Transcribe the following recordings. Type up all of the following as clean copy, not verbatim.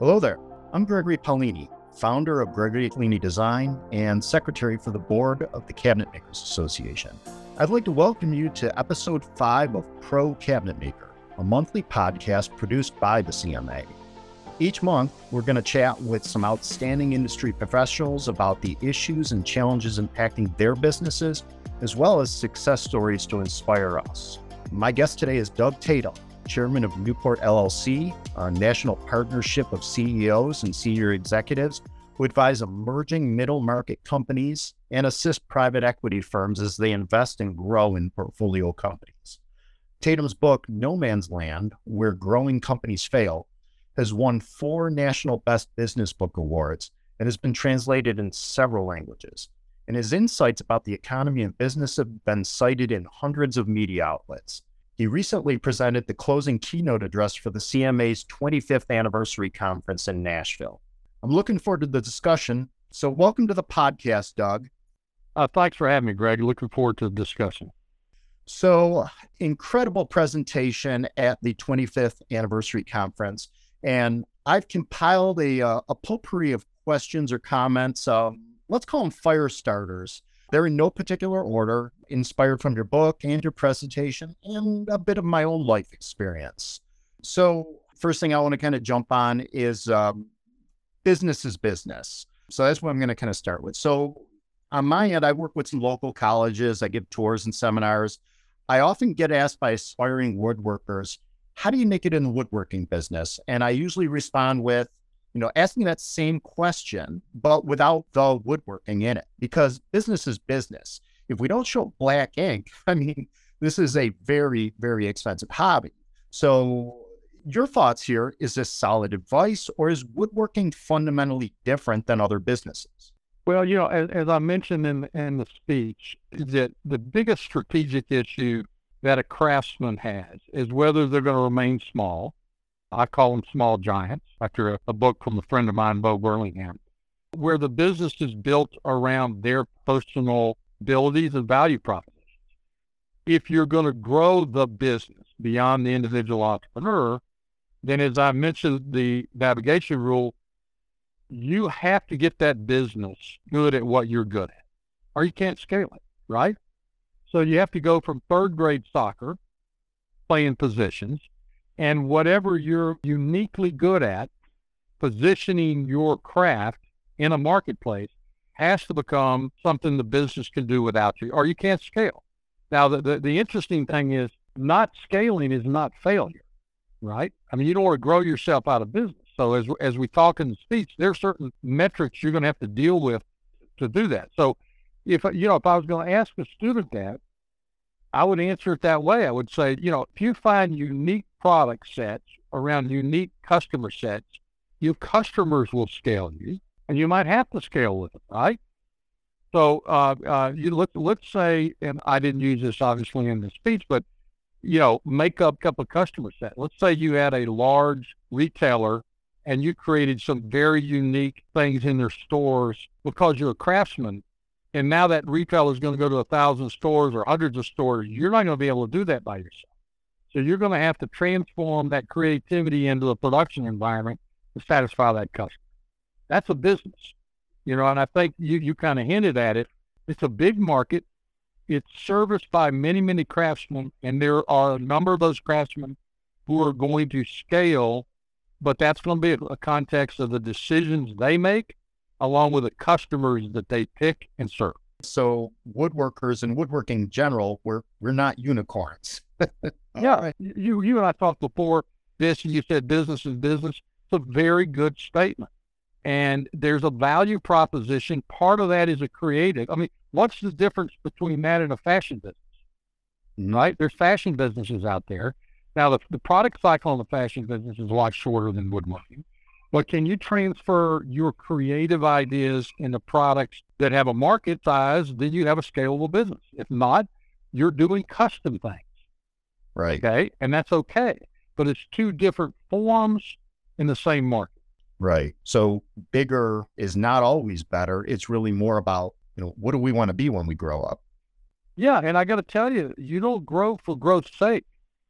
Hello there, I'm Gregory Paolini, founder of Gregory Paolini Design and secretary for the board of the Cabinet Makers Association. I'd like to welcome you to episode 5 of Pro Cabinet Maker, a monthly podcast produced by the CMA. Each month, we're going to chat with some outstanding industry professionals about the issues and challenges impacting their businesses, as well as success stories to inspire us. My guest today is Doug Tatum, Chairman of Newport LLC, a national partnership of CEOs and senior executives who advise emerging middle market companies and assist private equity firms as they invest and grow in portfolio companies. Tatum's book, No Man's Land, Where Growing Companies Fail, has won 4 National Best Business Book Awards and has been translated in several languages. And his insights about the economy and business have been cited in hundreds of media outlets. He recently presented the closing keynote address for the CMA's 25th anniversary conference in Nashville. I'm looking forward to the discussion, so welcome to the podcast, Doug. Thanks for having me, Greg. Looking forward to the discussion. So, incredible presentation at the 25th anniversary conference, and I've compiled a potpourri of questions or comments. Let's call them fire starters. They're in no particular order, inspired from your book and your presentation and a bit of my own life experience. So first thing I want to kind of jump on is business is business. So that's what I'm going to kind of start with. So on my end, I work with some local colleges. I give tours and seminars. I often get asked by aspiring woodworkers, how do you make it in the woodworking business? And I usually respond with, asking that same question, but without the woodworking in it, because business is business. If we don't show black ink, this is a very, very expensive hobby. So your thoughts here, is this solid advice or is woodworking fundamentally different than other businesses? Well, as I mentioned in the speech, that the biggest strategic issue that a craftsman has is whether they're going to remain small. I call them small giants, after a book from a friend of mine, Bo Burlingham, where the business is built around their personal abilities and value propositions. If you're going to grow the business beyond the individual entrepreneur, then as I mentioned, the navigation rule, you have to get that business good at what you're good at, or you can't scale it, right? So you have to go from third grade soccer, playing positions, and whatever you're uniquely good at, positioning your craft in a marketplace has to become something the business can do without you, or you can't scale. Now, the interesting thing is not scaling is not failure, right? You don't want to grow yourself out of business. So as we talk in the speech, there are certain metrics you're going to have to deal with to do that. So if I was going to ask a student that, I would answer it that way. I would say, if you find unique product sets around unique customer sets, your customers will scale you, and you might have to scale with them, right? So let's say, and I didn't use this obviously in the speech, but make up a couple of customer sets. Let's say you had a large retailer and you created some very unique things in their stores because you're a craftsman. And now that retailer is going to go to 1,000 stores or hundreds of stores. You're not going to be able to do that by yourself. So you're going to have to transform that creativity into a production environment to satisfy that customer. That's a business, and I think you kind of hinted at it. It's a big market. It's serviced by many, many craftsmen, and there are a number of those craftsmen who are going to scale, but that's going to be a context of the decisions they make, along with the customers that they pick and serve. So woodworkers and woodworking in general, we're not unicorns. Yeah, you and I talked before this, and you said business is business. It's a very good statement. And there's a value proposition. Part of that is a creative. What's the difference between that and a fashion business? Right? There's fashion businesses out there. Now, the product cycle in the fashion business is a lot shorter than woodworking. But can you transfer your creative ideas into products that have a market size? Then you have a scalable business. If not, you're doing custom things. Right. Okay. And that's okay. But it's two different forms in the same market. Right. So bigger is not always better. It's really more about, what do we want to be when we grow up? Yeah. And I got to tell you, you don't grow for growth's sake.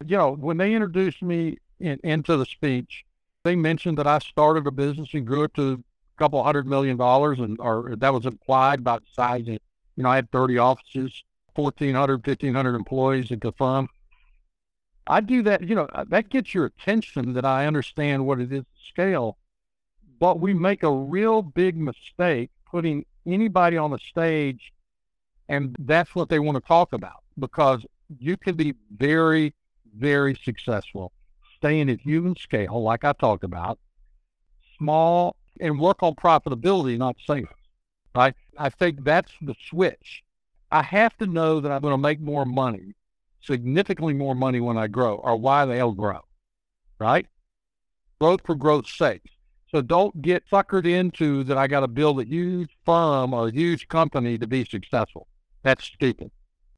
When they introduced me into the speech, they mentioned that I started a business and grew it to a couple $100 million, and or that was implied by the size. And, you know, I had 30 offices, 1,400, 1,500 employees at the firm. I do that, you know, that gets your attention that I understand what it is to scale. But we make a real big mistake putting anybody on the stage, and that's what they want to talk about, because you can be very, very successful staying at human scale, like I talked about, small, and work on profitability, not sales, right? I think that's the switch. I have to know that I'm going to make more money, significantly more money when I grow, or why they'll grow, right? Growth for growth's sake. So don't get suckered into that I got to build a huge firm or a huge company to be successful. That's stupid.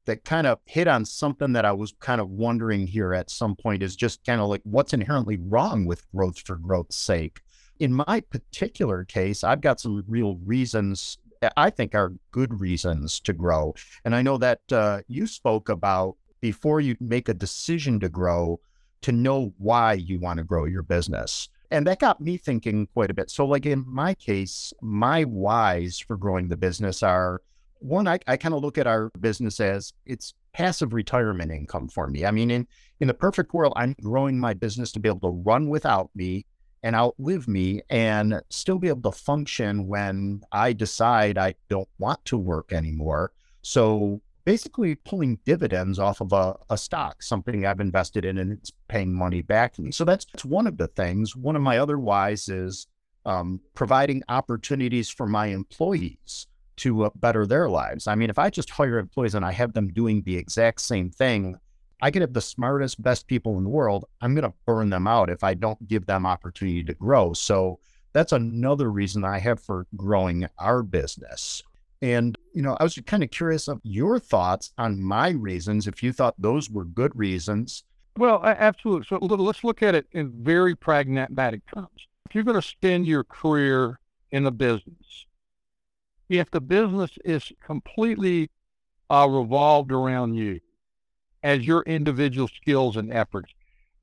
That kind of hit on something that I was kind of wondering here at some point, is just kind of like what's inherently wrong with growth for growth's sake. In my particular case, I've got some real reasons I think are good reasons to grow. And I know that you spoke about before you make a decision to grow, to know why you want to grow your business. And that got me thinking quite a bit. So like in my case, my whys for growing the business are, one, I kind of look at our business as it's passive retirement income for me. I mean, in the perfect world, I'm growing my business to be able to run without me and outlive me and still be able to function when I decide I don't want to work anymore. So basically pulling dividends off of a stock, something I've invested in, and it's paying money back to me. So that's one of the things. One of my other whys is providing opportunities for my employees to better their lives. I mean, if I just hire employees and I have them doing the exact same thing, I could have the smartest, best people in the world. I'm going to burn them out if I don't give them opportunity to grow. So that's another reason I have for growing our business. And, you know, I was kind of curious of your thoughts on my reasons, if you thought those were good reasons. Well, absolutely. So let's look at it in very pragmatic terms. If you're going to spend your career in a business, if the business is completely revolved around you as your individual skills and efforts,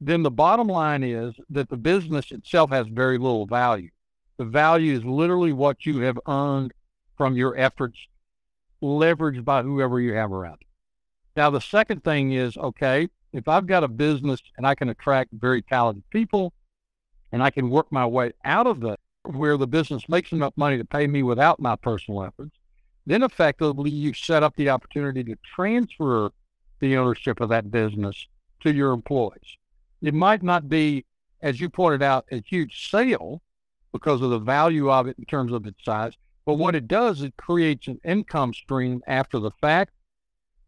then the bottom line is that the business itself has very little value. The value is literally what you have earned from your efforts, leveraged by whoever you have around. Now, the second thing is, okay, if I've got a business and I can attract very talented people and I can work my way out of the where the business makes enough money to pay me without my personal efforts, then effectively you set up the opportunity to transfer the ownership of that business to your employees. It might not be, as you pointed out, a huge sale because of the value of it in terms of its size, but what it does, it creates an income stream after the fact,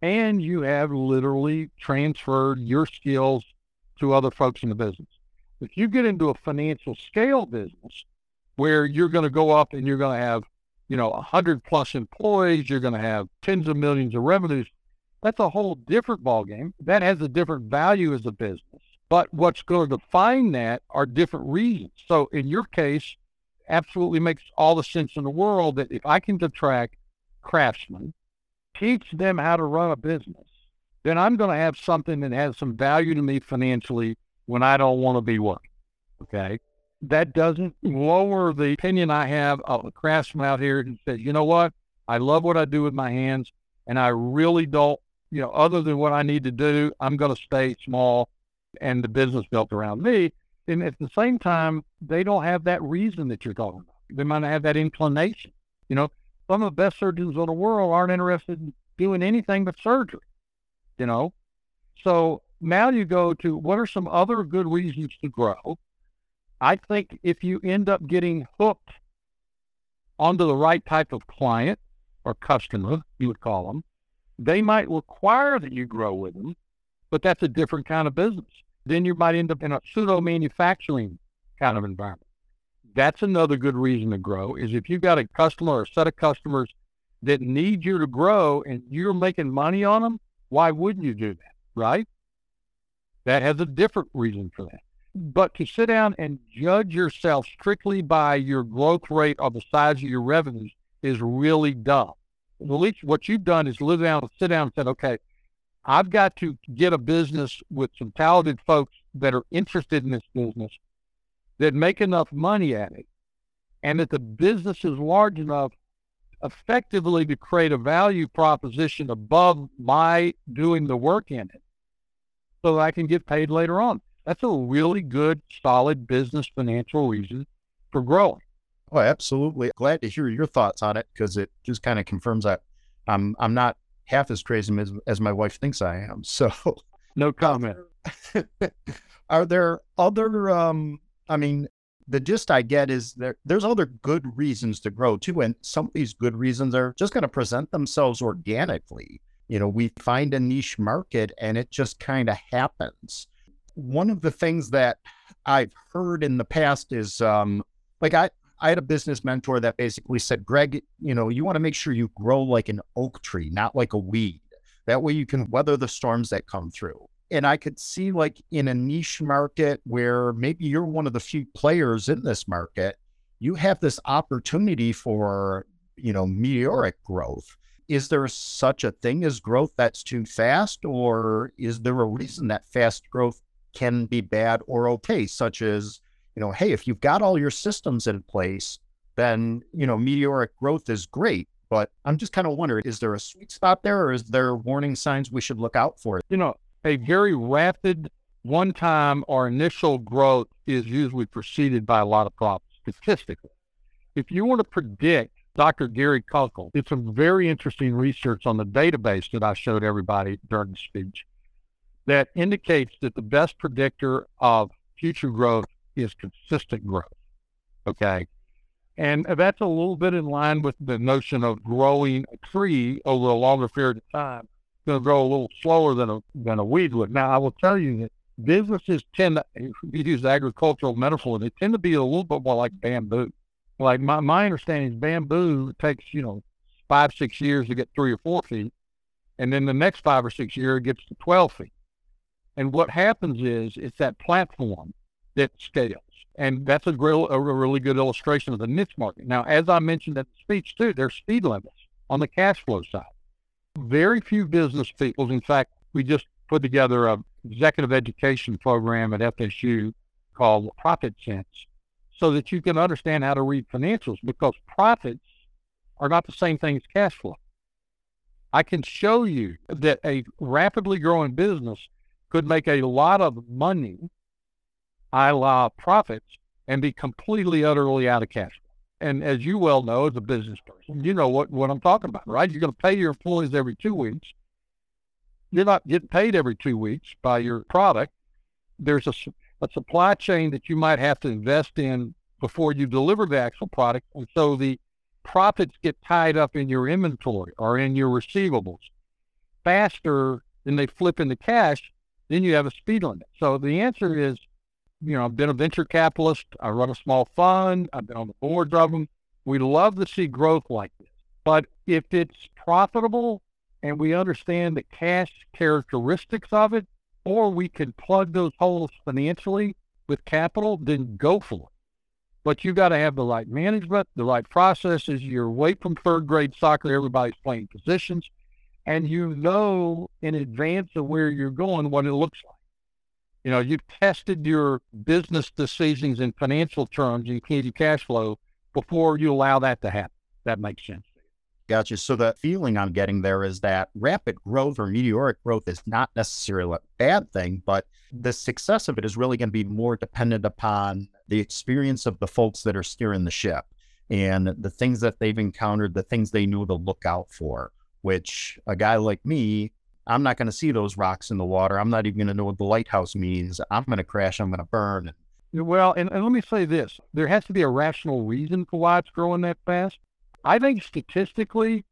and you have literally transferred your skills to other folks in the business. If you get into a financial scale business where you're going to go up and you're going to have, you know, 100 plus employees, you're going to have tens of millions of revenues, that's a whole different ballgame. That has a different value as a business. But what's going to define that are different reasons. So in your case, absolutely makes all the sense in the world that if I can attract craftsmen, teach them how to run a business, then I'm going to have something that has some value to me financially when I don't want to be working. Okay. That doesn't lower the opinion I have of a craftsman out here and says, you know what? I love what I do with my hands, and I really don't, you know, other than what I need to do, I'm going to stay small and the business built around me. And at the same time, they don't have that reason that you're talking about. They might not have that inclination. You know, some of the best surgeons in the world aren't interested in doing anything but surgery, you know? So now you go to what are some other good reasons to grow? I think if you end up getting hooked onto the right type of client or customer, you would call them, they might require that you grow with them, but that's a different kind of business. Then you might end up in a pseudo-manufacturing kind of environment. That's another good reason to grow, is if you've got a customer or a set of customers that need you to grow and you're making money on them, why wouldn't you do that, right? That has a different reason for that. But to sit down and judge yourself strictly by your growth rate or the size of your revenues is really dumb. At least what you've done is sit down and said, okay, I've got to get a business with some talented folks that are interested in this business. that make enough money at it, and that the business is large enough effectively to create a value proposition above my doing the work in it so that I can get paid later on. That's a really good, solid business financial reason for growing. Oh, absolutely. Glad to hear your thoughts on it, because it just kind of confirms that I'm not half as crazy as my wife thinks I am. So no comment. Are there other, the gist I get is there's other good reasons to grow too. And some of these good reasons are just going to present themselves organically. You know, we find a niche market and it just kind of happens. One of the things that I've heard in the past is I had a business mentor that basically said, Greg, you want to make sure you grow like an oak tree, not like a weed. That way you can weather the storms that come through. And I could see, like, in a niche market where maybe you're one of the few players in this market, you have this opportunity for, meteoric growth. Is there such a thing as growth that's too fast, or is there a reason that fast growth can be bad or okay, such as, hey, if you've got all your systems in place, then, meteoric growth is great. But I'm just kind of wondering, is there a sweet spot there, or is there warning signs we should look out for? A very rapid one-time or initial growth is usually preceded by a lot of problems statistically. If you want to predict, Dr. Gary Kuckel did some very interesting research on the database that I showed everybody during the speech that indicates that the best predictor of future growth is consistent growth, okay? And that's a little bit in line with the notion of growing a tree over a longer period of time. Going to grow a little slower than a weed would. Now, I will tell you that businesses tend to, if you use the agricultural metaphor, they tend to be a little bit more like bamboo. Like my understanding is bamboo takes, 5-6 years to get 3 or 4 feet. And then the next 5 or 6 years, it gets to 12 feet. And what happens is it's that platform that scales. And that's a really good illustration of the niche market. Now, as I mentioned at the speech too, there's speed limits on the cash flow side. Very few business people. In fact, we just put together an executive education program at FSU called ProfitSense so that you can understand how to read financials, because profits are not the same thing as cash flow. I can show you that a rapidly growing business could make a lot of money, a la profits, and be completely, utterly out of cash flow. And as you well know, as a business person, you know what I'm talking about, right? You're going to pay your employees every 2 weeks. You're not getting paid every 2 weeks by your product. There's a supply chain that you might have to invest in before you deliver the actual product. And so the profits get tied up in your inventory or in your receivables faster than they flip into cash. Then you have a speed limit. So the answer is, I've been a venture capitalist. I run a small fund. I've been on the boards of them. We love to see growth like this. But if it's profitable and we understand the cash characteristics of it, or we can plug those holes financially with capital, then go for it. But you've got to have the right management, the right processes. You're away from third grade soccer. Everybody's playing positions. And you know in advance of where you're going what it looks like. You've tested your business decisions in financial terms and cash flow before you allow that to happen. That makes sense. Gotcha. So the feeling I'm getting there is that rapid growth or meteoric growth is not necessarily a bad thing, but the success of it is really going to be more dependent upon the experience of the folks that are steering the ship and the things that they've encountered, the things they knew to look out for, which a guy like me, I'm not going to see those rocks in the water. I'm not even going to know what the lighthouse means. I'm going to crash. I'm going to burn. Well, and let me say this. There has to be a rational reason for why it's growing that fast. I think statistically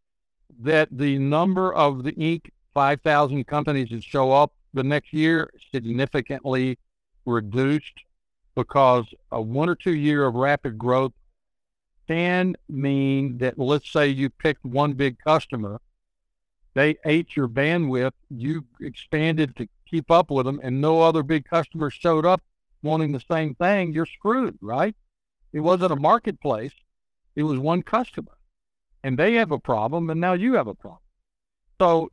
that the number of the Inc. 5,000 companies that show up the next year is significantly reduced, because a 1 or 2 year of rapid growth can mean that, let's say you picked one big customer, they ate your bandwidth, you expanded to keep up with them, and no other big customer showed up wanting the same thing, you're screwed, right? It wasn't a marketplace. It was one customer. And they have a problem, and now you have a problem. So,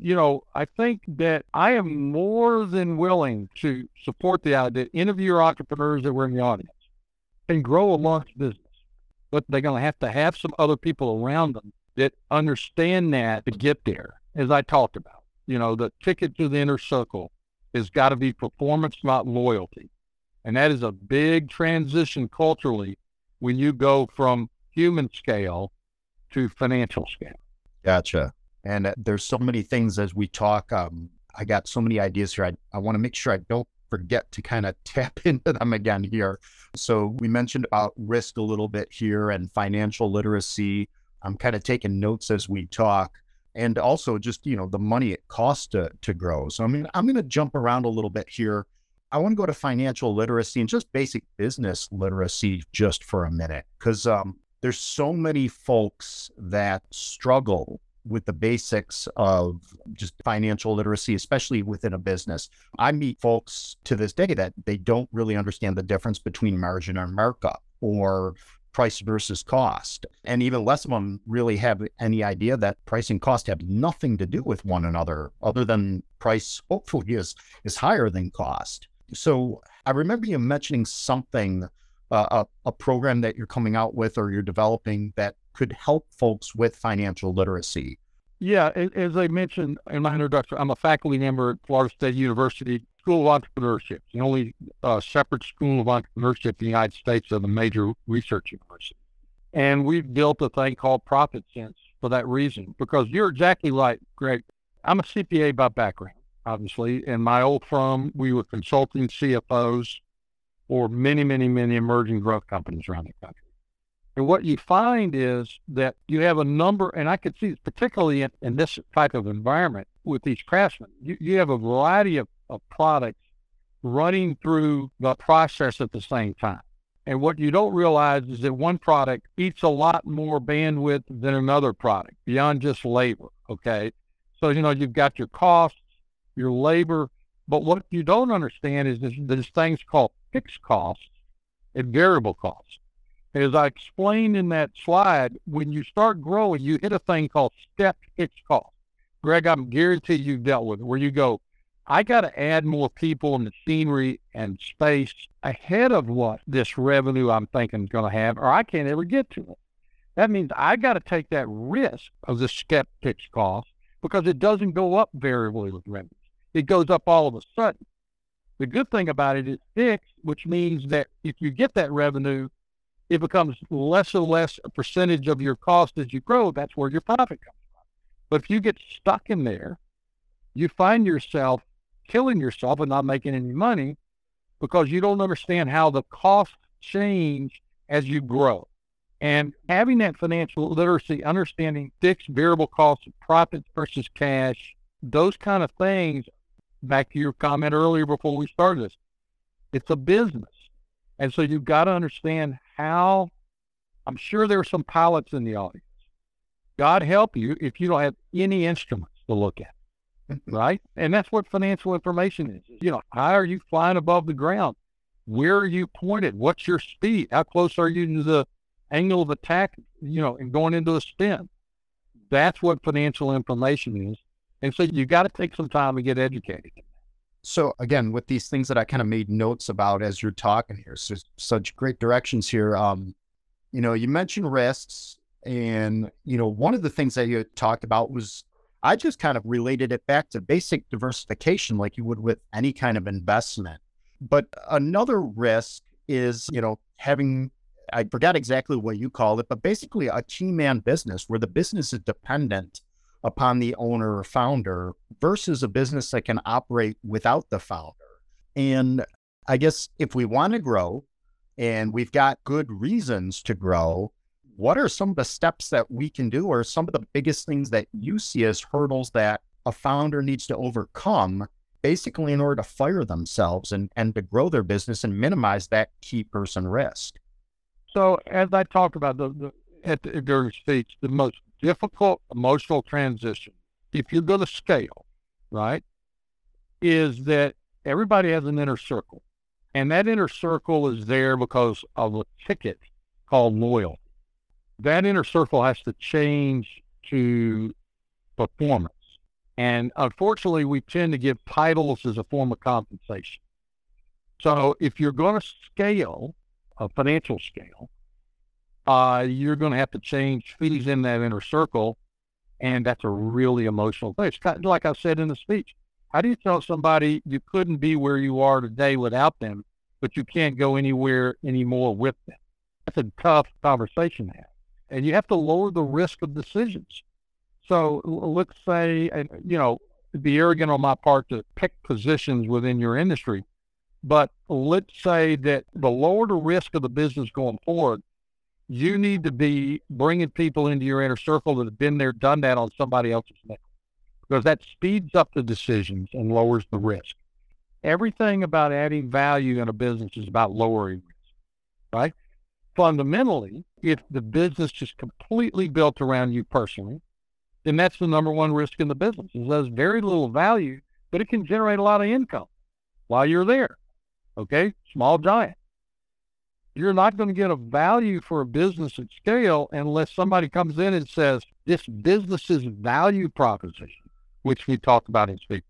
I think that I am more than willing to support the idea, interview entrepreneurs that were in the audience. can grow a large business, but they're going to have some other people around them that understand that to get there. As I talked about, you know, the ticket to the inner circle has got to be performance, not loyalty. And that is a big transition culturally when you go from human scale to financial scale. Gotcha. And there's so many things as we talk. I got so many ideas here. I want to make sure I don't forget to kind of tap into them again here. So we mentioned about risk a little bit here and financial literacy. I'm kind of taking notes as we talk, and also just, you know, the money it costs to grow. So, I mean, I'm going to jump around a little bit here. I want to go to financial literacy and just basic business literacy just for a minute, because there's so many folks that struggle with the basics of just financial literacy, especially within a business. I meet folks to this day that they don't really understand the difference between margin and markup or price versus cost. And even less of them really have any idea that price and cost have nothing to do with one another, other than price hopefully is higher than cost. So I remember you mentioning something, a program that you're coming out with or you're developing that could help folks with financial literacy. Yeah, as I mentioned in my introduction, I'm a faculty member at Florida State University School of Entrepreneurship, the only separate school of entrepreneurship in the United States of a major research university. And we've built a thing called ProfitSense for that reason, because you're exactly right, Greg. I'm a CPA by background, obviously. In my old firm, we were consulting CFOs for many, many, many emerging growth companies around the country. And what you find is that you have a number, and I could see this particularly in this type of environment with these craftsmen, you have a variety of products running through the process at the same time. And what you don't realize is that one product eats a lot more bandwidth than another product beyond just labor, okay? So, you know, you've got your costs, your labor, but what you don't understand is there's things called fixed costs and variable costs. As I explained in that slide, when you start growing, you hit a thing called step fixed costs. Greg, I'm guaranteed you've dealt with it, where you go, I got to add more people and machinery and space ahead of what this revenue I'm thinking is going to have, or I can't ever get to it. That means I got to take that risk of the step fixed cost, because it doesn't go up variably with revenues. It goes up all of a sudden. The good thing about it is fixed, which means that if you get that revenue, it becomes less and less a percentage of your cost as you grow. That's where your profit comes from. But if you get stuck in there, you find yourself killing yourself and not making any money, because you don't understand how the costs change as you grow. And having that financial literacy, understanding fixed variable costs, profits versus cash, those kind of things, back to your comment earlier before we started this, it's a business. And so you've got to understand how, I'm sure there are some pilots in the audience. God help you if you don't have any instruments to look at, right? And that's what financial information is. You know, how are you flying above the ground? Where are you pointed? What's your speed? How close are you to the angle of attack, you know, and going into a spin? That's what financial information is. And so you got to take some time to get educated. So again, with these things that I kind of made notes about as you're talking here, so such great directions here. You know, you mentioned risks, and, you know, one of the things that you talked about was, I just kind of related it back to basic diversification, like you would with any kind of investment. But another risk is, you know, having, I forgot exactly what you called it, but basically a key-man business where the business is dependent upon the owner or founder versus a business that can operate without the founder. And I guess if we want to grow and we've got good reasons to grow, what are some of the steps that we can do, or some of the biggest things that you see as hurdles that a founder needs to overcome basically in order to fire themselves and to grow their business and minimize that key person risk? So as I talked about during the speech, the most difficult emotional transition, if you're going to scale, right, is that everybody has an inner circle. And that inner circle is there because of a ticket called loyalty. That inner circle has to change to performance. And unfortunately, we tend to give titles as a form of compensation. So if you're going to scale, a financial scale, you're going to have to change who's in that inner circle. And that's a really emotional thing. It's kind of like I said in the speech. How do you tell somebody you couldn't be where you are today without them, but you can't go anywhere anymore with them? That's a tough conversation to have. And you have to lower the risk of decisions. So let's say, you know, it'd be arrogant on my part to pick positions within your industry, but let's say that the lower the risk of the business going forward, you need to be bringing people into your inner circle that have been there, done that on somebody else's network, because that speeds up the decisions and lowers the risk. Everything about adding value in a business is about lowering risk, right? Fundamentally, if the business is completely built around you personally, then that's the number one risk in the business. It has very little value, but it can generate a lot of income while you're there, okay? Small giant. You're not going to get a value for a business at scale unless somebody comes in and says, this business's value proposition, which we talked about in speech,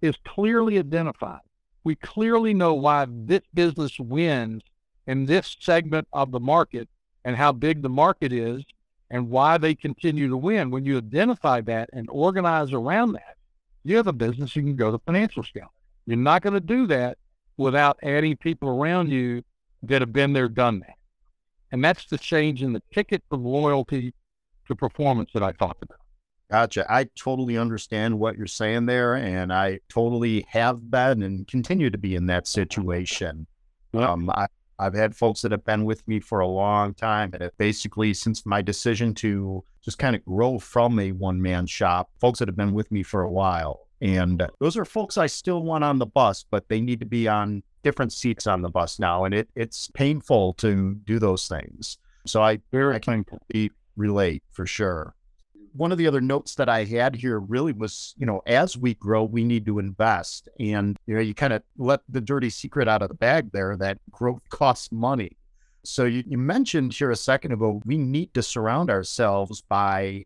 is clearly identified. We clearly know why this business wins in this segment of the market and how big the market is and why they continue to win. When you identify that and organize around that, you have a business you can go to financial scale. You're not going to do that without adding people around you that have been there, done that. And that's the change in the ticket of loyalty to performance that I talked about. Gotcha. I totally understand what you're saying there, and I totally have been and continue to be in that situation. Yep. I've had folks that have been with me for a long time, and it basically, since my decision to just kind of grow from a one-man shop, folks that have been with me for a while. And those are folks I still want on the bus, but they need to be on different seats on the bus now. And it's painful to do those things. So I can relate for sure. One of the other notes that I had here really was, you know, as we grow, we need to invest. And, you know, you kind of let the dirty secret out of the bag there that growth costs money. So you mentioned here a second ago, we need to surround ourselves by,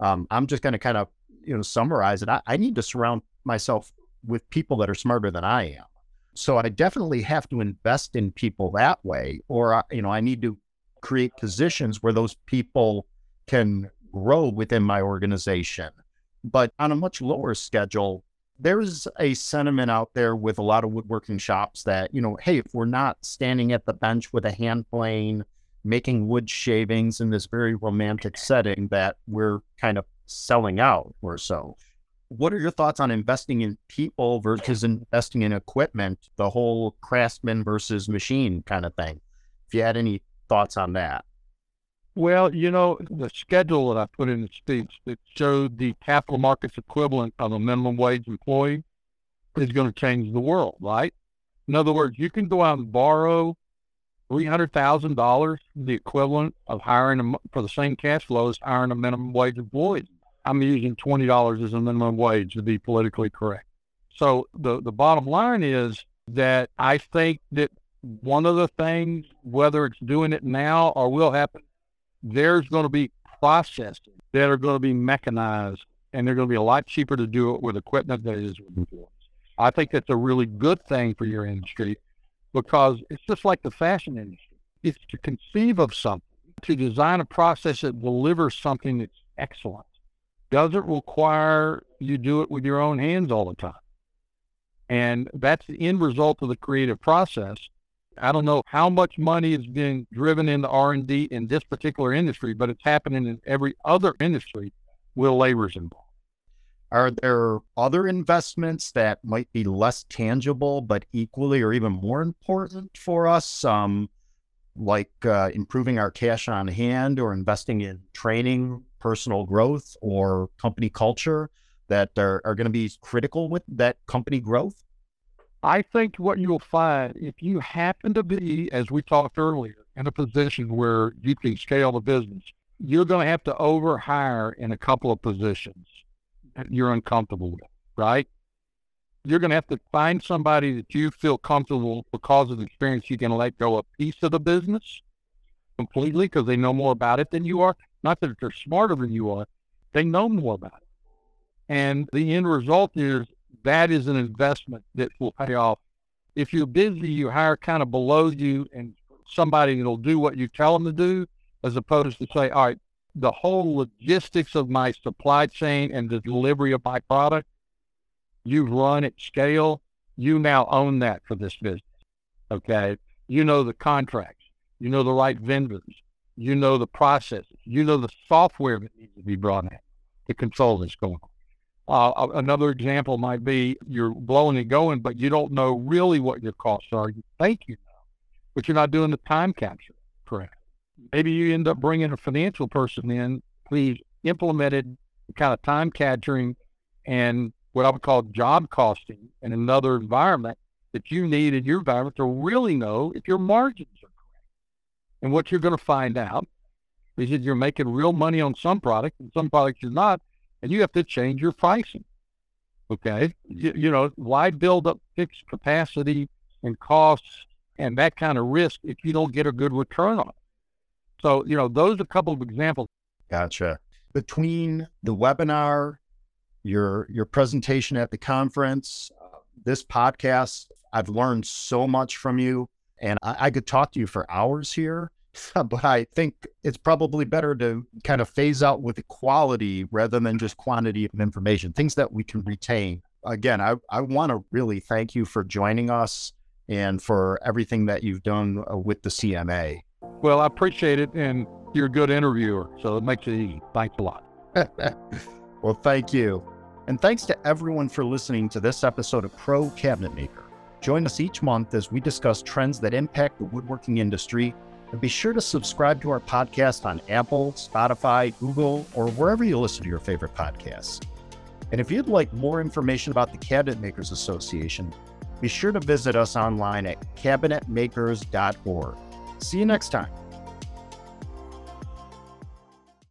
I'm just going to kind of, you know, summarize it. I need to surround myself with people that are smarter than I am. So I definitely have to invest in people that way, or, you know, I need to create positions where those people can grow within my organization. But on a much lower schedule, there is a sentiment out there with a lot of woodworking shops that, you know, hey, if we're not standing at the bench with a hand plane, making wood shavings in this very romantic setting, that we're kind of selling out or so. What are your thoughts on investing in people versus investing in equipment, the whole craftsman versus machine kind of thing? If you had any thoughts on that. Well, you know, the schedule that I put in the speech that showed the capital markets equivalent of a minimum wage employee is going to change the world, right? In other words, you can go out and borrow $300,000, the equivalent of hiring for the same cash flow as hiring a minimum wage employee. I'm using $20 as a minimum wage to be politically correct. So the bottom line is that I think that one of the things, whether it's doing it now or will happen, there's going to be processes that are going to be mechanized, and they're going to be a lot cheaper to do it with equipment than it is with employees. I think that's a really good thing for your industry, because it's just like the fashion industry. It's to conceive of something, to design a process that delivers something that's excellent. Doesn't require you do it with your own hands all the time. And that's the end result of the creative process. I don't know how much money is being driven into R&D in this particular industry, but it's happening in every other industry with labor's involved. Are there other investments that might be less tangible, but equally or even more important for us, like improving our cash on hand or investing in training, personal growth, or company culture that are going to be critical with that company growth? I think what you'll find, if you happen to be, as we talked earlier, in a position where you can scale the business, you're going to have to overhire in a couple of positions you're uncomfortable with, right? You're going to have to find somebody that you feel comfortable because of the experience. You can let go a piece of the business completely because they know more about it than you are. Not that they're smarter than you are, they know more about it. And the end result is that is an investment that will pay off. If you're busy, you hire kind of below you and somebody that'll do what you tell them to do, as opposed to say, all right, the whole logistics of my supply chain and the delivery of my product, you've run at scale. You now own that for this business. Okay. You know the contracts, you know the right vendors, you know the processes, you know the software that needs to be brought in to control this going on. Another example might be you're blowing and going, but you don't know really what your costs are. You think you know, but you're not doing the time capture correct. Maybe you end up bringing a financial person in who's implemented the kind of time capturing and what I would call job costing in another environment that you need in your environment to really know if your margins are correct. And what you're going to find out is that you're making real money on some products and some products you're not, and you have to change your pricing. Okay. You know, why build up fixed capacity and costs and that kind of risk if you don't get a good return on it? So, you know, those are a couple of examples. Gotcha. Between the webinar, your presentation at the conference, this podcast, I've learned so much from you, and I could talk to you for hours here, but I think it's probably better to kind of phase out with the quality rather than just quantity of information, things that we can retain. Again, I want to really thank you for joining us and for everything that you've done with the CMA. Well, I appreciate it, and you're a good interviewer, so it makes it easy. Thanks a lot. Well, thank you. And thanks to everyone for listening to this episode of Pro Cabinet Maker. Join us each month as we discuss trends that impact the woodworking industry, and be sure to subscribe to our podcast on Apple, Spotify, Google, or wherever you listen to your favorite podcasts. And if you'd like more information about the Cabinet Makers Association, be sure to visit us online at cabinetmakers.org. See you next time.